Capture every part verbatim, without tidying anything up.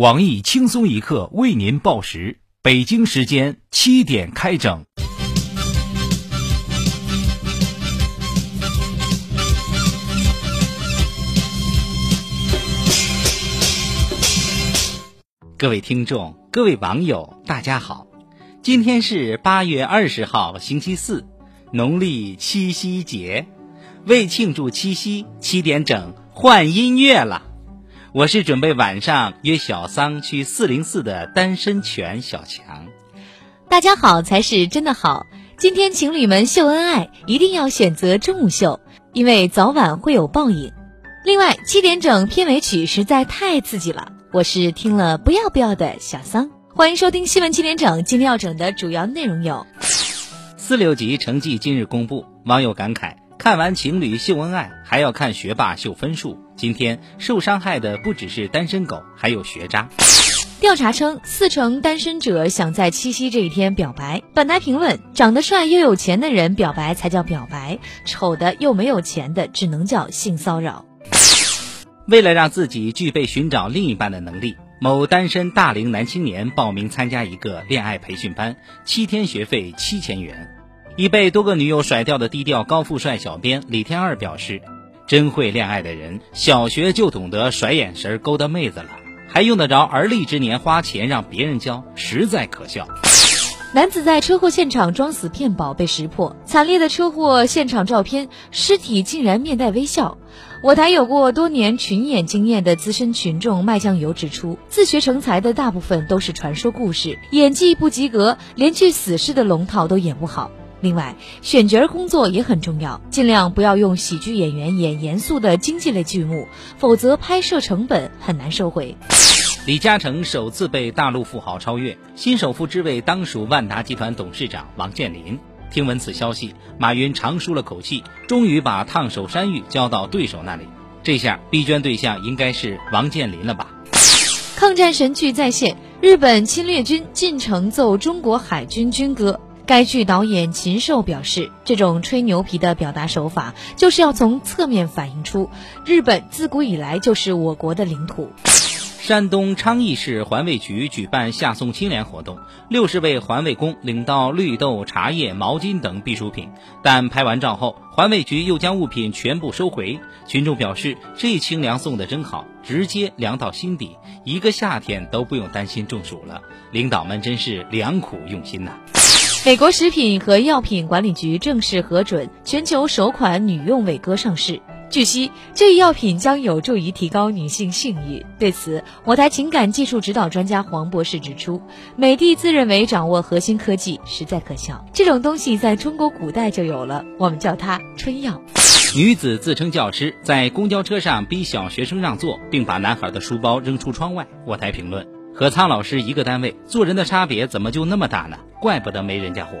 网易轻松一刻为您报时，北京时间七点开整。各位听众，各位网友，大家好，今天是八月二十号，星期四，农历七夕节。为庆祝七夕，七点整换音乐了。我是准备晚上约小桑去四零四的单身犬小强。大家好才是真的好，今天情侣们秀恩爱一定要选择中午秀，因为早晚会有报应。另外，七点整片尾曲实在太刺激了，我是听了不要不要的小桑。欢迎收听新闻七点整，今天要整的主要内容有：四六级成绩今日公布，网友感慨看完情侣秀恩爱还要看学霸秀分数，今天受伤害的不只是单身狗，还有学渣。调查称四成单身者想在七夕这一天表白。本台评论：长得帅又有钱的人表白才叫表白，丑的又没有钱的只能叫性骚扰。为了让自己具备寻找另一半的能力，某单身大龄男青年报名参加一个恋爱培训班，七天学费七千元。已被多个女友甩掉的低调高富帅小编李天二表示，真会恋爱的人小学就懂得甩眼神勾搭妹子了，还用得着而立之年花钱让别人教，实在可笑。男子在车祸现场装死骗保被识破，惨烈的车祸现场照片，尸体竟然面带微笑。我台有过多年群演经验的资深群众麦酱油指出，自学成才的大部分都是传说故事，演技不及格，连去死士的龙套都演不好。另外，选角工作也很重要，尽量不要用喜剧演员演严肃的经济类剧目，否则拍摄成本很难收回。李嘉诚首次被大陆富豪超越，新首富之位当属万达集团董事长王健林。听闻此消息，马云长舒了口气，终于把烫手山芋交到对手那里。这下逼捐对象应该是王健林了吧？抗战神剧再现，日本侵略军进城奏中国海军军歌。该剧导演秦寿表示，这种吹牛皮的表达手法就是要从侧面反映出日本自古以来就是我国的领土。山东昌邑市环卫局举办夏送青联活动，六十位环卫工领到绿豆、茶叶、毛巾等必需品，但拍完照后环卫局又将物品全部收回。群众表示，这清凉送得真好，直接凉到心底，一个夏天都不用担心中暑了，领导们真是良苦用心呐、啊。美国食品和药品管理局正式核准全球首款女用伟哥上市。据悉，这一药品将有助于提高女性性欲。对此，我台情感技术指导专家黄博士指出，美帝自认为掌握核心科技，实在可笑。这种东西在中国古代就有了，我们叫它春药。女子自称教师，在公交车上逼小学生让座，并把男孩的书包扔出窗外。我台评论：和苍老师一个单位，做人的差别怎么就那么大呢？怪不得没人家火。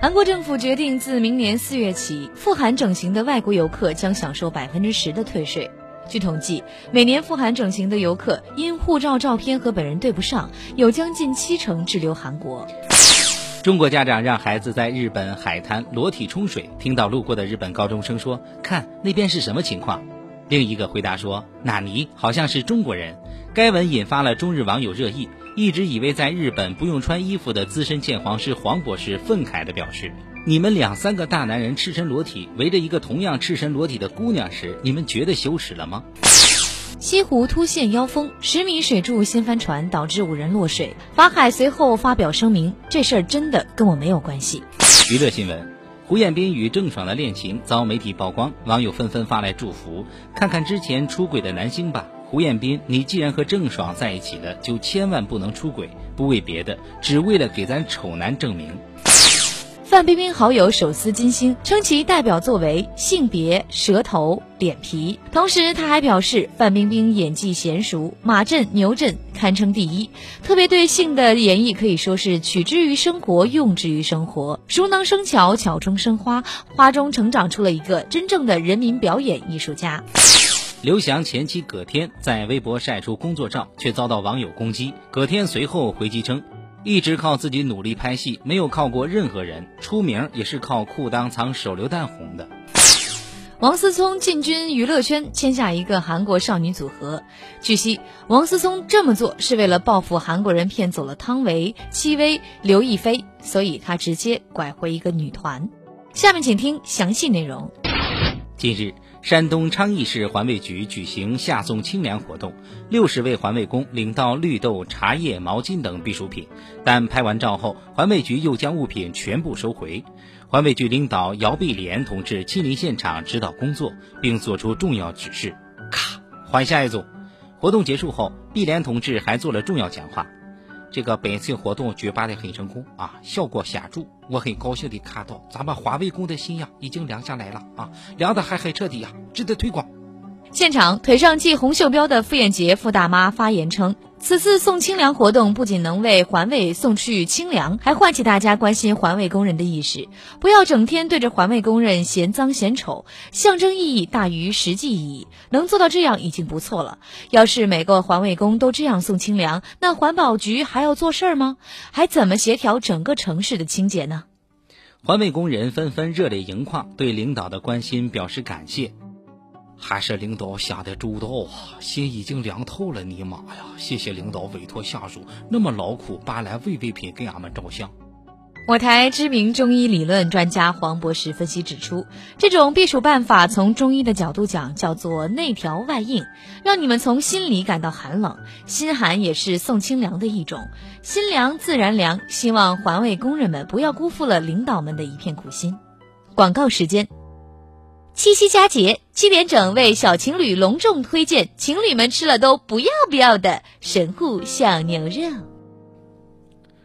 韩国政府决定，自明年四月起，赴韩整形的外国游客将享受 百分之十 的退税。据统计，每年赴韩整形的游客因护照照片和本人对不上，有将近七成滞留韩国。中国家长让孩子在日本海滩裸体冲水，听到路过的日本高中生说：“看那边是什么情况？”另一个回答说：“纳尼，好像是中国人。”该文引发了中日网友热议，一直以为在日本不用穿衣服的资深鉴黄师黄博士愤慨地表示：“你们两三个大男人赤身裸体围着一个同样赤身裸体的姑娘时，你们觉得羞耻了吗？”西湖突现妖风，十米水柱掀翻船，导致五人落水。法海随后发表声明：“这事儿真的跟我没有关系。”娱乐新闻。胡彦斌与郑爽的恋情遭媒体曝光，网友纷纷发来祝福：看看之前出轨的男星吧，胡彦斌，你既然和郑爽在一起了，就千万不能出轨，不为别的，只为了给咱丑男证明。范冰冰好友手撕金星，称其代表作为性别、舌头、脸皮。同时他还表示，范冰冰演技娴熟，马震、牛震堪称第一，特别对性的演绎可以说是取之于生活，用之于生活，熟能生巧，巧中生花，花中成长出了一个真正的人民表演艺术家。刘翔前妻葛天在微博晒出工作照，却遭到网友攻击。葛天随后回击称，一直靠自己努力拍戏，没有靠过任何人，出名也是靠裤裆藏手榴弹红的。王思聪进军娱乐圈，签下一个韩国少女组合。据悉，王思聪这么做是为了报复韩国人骗走了汤唯、戚薇、刘亦菲，所以他直接拐回一个女团。下面请听详细内容。近日，山东昌邑市环卫局举行夏送清凉活动，六十位环卫工领到绿豆、茶叶、毛巾等必需品，但拍完照后，环卫局又将物品全部收回。环卫局领导姚碧莲同志亲临现场指导工作，并作出重要指示：咔，换下一组。活动结束后，碧莲同志还做了重要讲话。这个本次活动举办的很成功啊，效果显著。我很高兴的看到咱们环卫工的心呀，已经凉下来了啊，凉的还很彻底呀，值得推广。现场腿上系红袖标的傅艳杰傅大妈发言称，此次送清凉活动不仅能为环卫送去清凉，还唤起大家关心环卫工人的意识，不要整天对着环卫工人嫌脏嫌丑，象征意义大于实际意义，能做到这样已经不错了。要是每个环卫工都这样送清凉，那环保局还要做事儿吗？还怎么协调整个城市的清洁呢？环卫工人纷纷热泪盈眶，对领导的关心表示感谢。还是领导想得周到啊，心已经凉透了，你妈呀！谢谢领导委托下属那么劳苦搬来卫卫品给俺们照相。我台知名中医理论专家黄博士分析指出，这种避暑办法从中医的角度讲叫做内调外应，让你们从心里感到寒冷，心寒也是送清凉的一种，心凉自然凉，希望环卫工人们不要辜负了领导们的一片苦心。广告时间。七夕佳节，七点整为小情侣隆重推荐情侣们吃了都不要不要的神户小牛肉。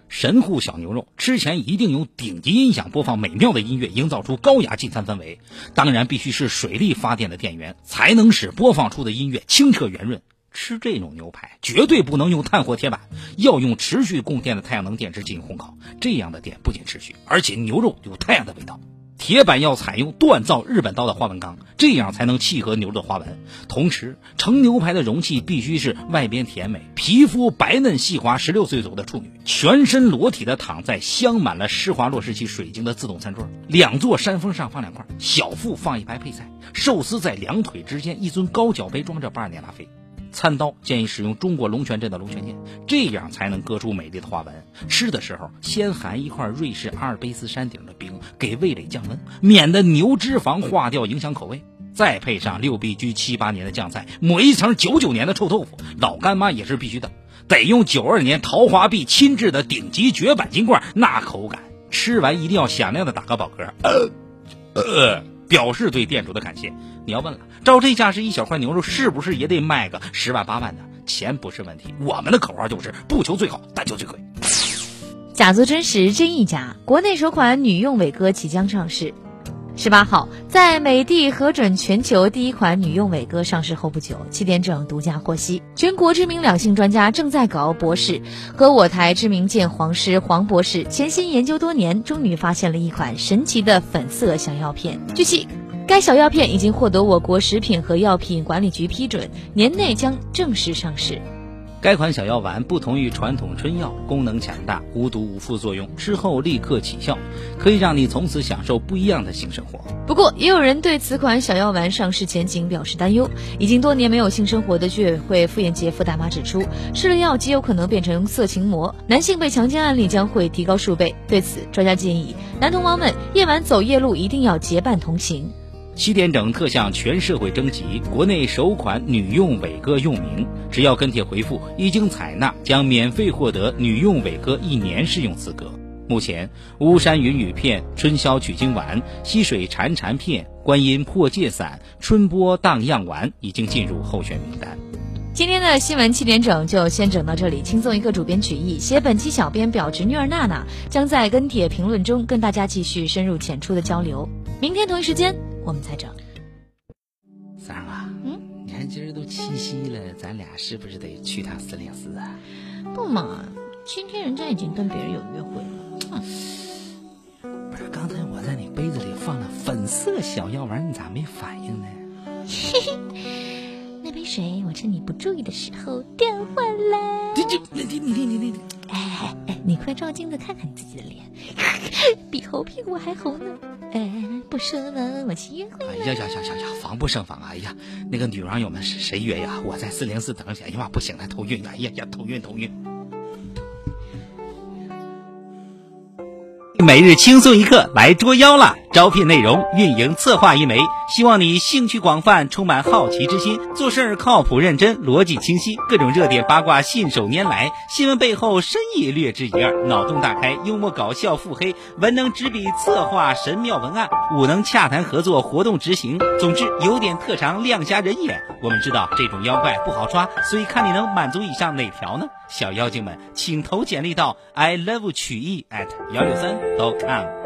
神户小牛肉吃前一定有顶级音响播放美妙的音乐，营造出高雅进餐氛围，当然必须是水力发电的电源，才能使播放出的音乐清澈圆润。吃这种牛排绝对不能用炭火铁板，要用持续供电的太阳能电池进行烘烤，这样的电不仅持续，而且牛肉有太阳的味道。铁板要采用锻造日本刀的花纹钢，这样才能契合牛肉的花纹。同时，盛牛排的容器必须是外边甜美、皮肤白嫩细滑、十六岁左右的处女，全身裸体的躺在镶满了施华洛世奇水晶的自动餐桌，两座山峰上放两块，小腹放一排配菜，寿司在两腿之间，一尊高脚杯装着巴尔涅拉菲。餐刀建议使用中国龙泉镇的龙泉剑，这样才能割出美丽的花纹。吃的时候先含一块瑞士阿尔卑斯山顶的冰，给味蕾降温，免得牛脂肪化掉影响口味。再配上六必居七八年的酱菜，抹一层九九年的臭豆腐，老干妈也是必须的，得用九二年桃花碧亲制的顶级绝版金罐，那口感吃完一定要响亮的打个饱嗝、呃呃表示对店主的感谢。你要问了，照这价是一小块牛肉是不是也得卖个十万八万的？钱不是问题，我们的口号就是不求最好，但求最贵。假作真实真亦假，国内首款女用伟哥即将上市。十八号，在美的核准全球第一款女用伟哥上市后不久，七点整独家获悉，全国知名两性专家郑在镐博士和我台知名鉴黄师黄博士潜心研究多年，终于发现了一款神奇的粉色小药片。据悉，该小药片已经获得我国食品和药品管理局批准，年内将正式上市。该款小药丸不同于传统春药，功能强大，无毒无副作用，吃后立刻起效，可以让你从此享受不一样的性生活。不过，也有人对此款小药丸上市前景表示担忧。已经多年没有性生活的居委会傅艳杰傅大妈指出，吃了药极有可能变成色情魔，男性被强奸案例将会提高数倍。对此，专家建议男同胞们夜晚走夜路一定要结伴同行。七点整特向全社会征集国内首款女用伟哥用名，只要跟帖回复已经采纳，将免费获得女用伟哥一年试用资格。目前，巫山云雨片、春宵取经丸、溪水潺潺片、观音破戒散、春波荡漾丸已经进入候选名单。今天的新闻七点整就先整到这里，轻松一刻主编曲艺写本期，小编表侄女儿娜娜将在跟帖评论中跟大家继续深入浅出的交流。明天同一时间我们再整。三啊，嗯，你看今儿都七夕了，咱俩是不是得去趟四零四啊？不嘛，今天人家已经跟别人有约会了。嗯，不是，刚才我在你杯子里放了粉色小药丸，你咋没反应呢？嘿嘿，那杯水我趁你不注意的时候调换了。对对对对对对对。哎哎哎，你快照镜子看看你自己的脸，比猴屁股还红呢。哎，不说了，我去约会了。哎呀呀呀呀呀，防不胜防啊！哎呀，那个女网友们谁约呀？我在四零四等着。哎呀妈，不行了，头晕！哎呀呀，头晕头晕。每日轻松一刻来捉妖啦！招聘内容运营策划一枚，希望你兴趣广泛，充满好奇之心，做事靠谱认真，逻辑清晰，各种热点八卦信手拈来，新闻背后深意略知一二，脑洞大开，幽默搞笑腹黑，文能执笔策划神妙文案，武能洽谈合作活动执行，总之有点特长亮瞎人眼。我们知道这种妖怪不好抓，所以看你能满足以上哪条呢？小妖精们请投简历到 i love 曲艺 at 一六三。都看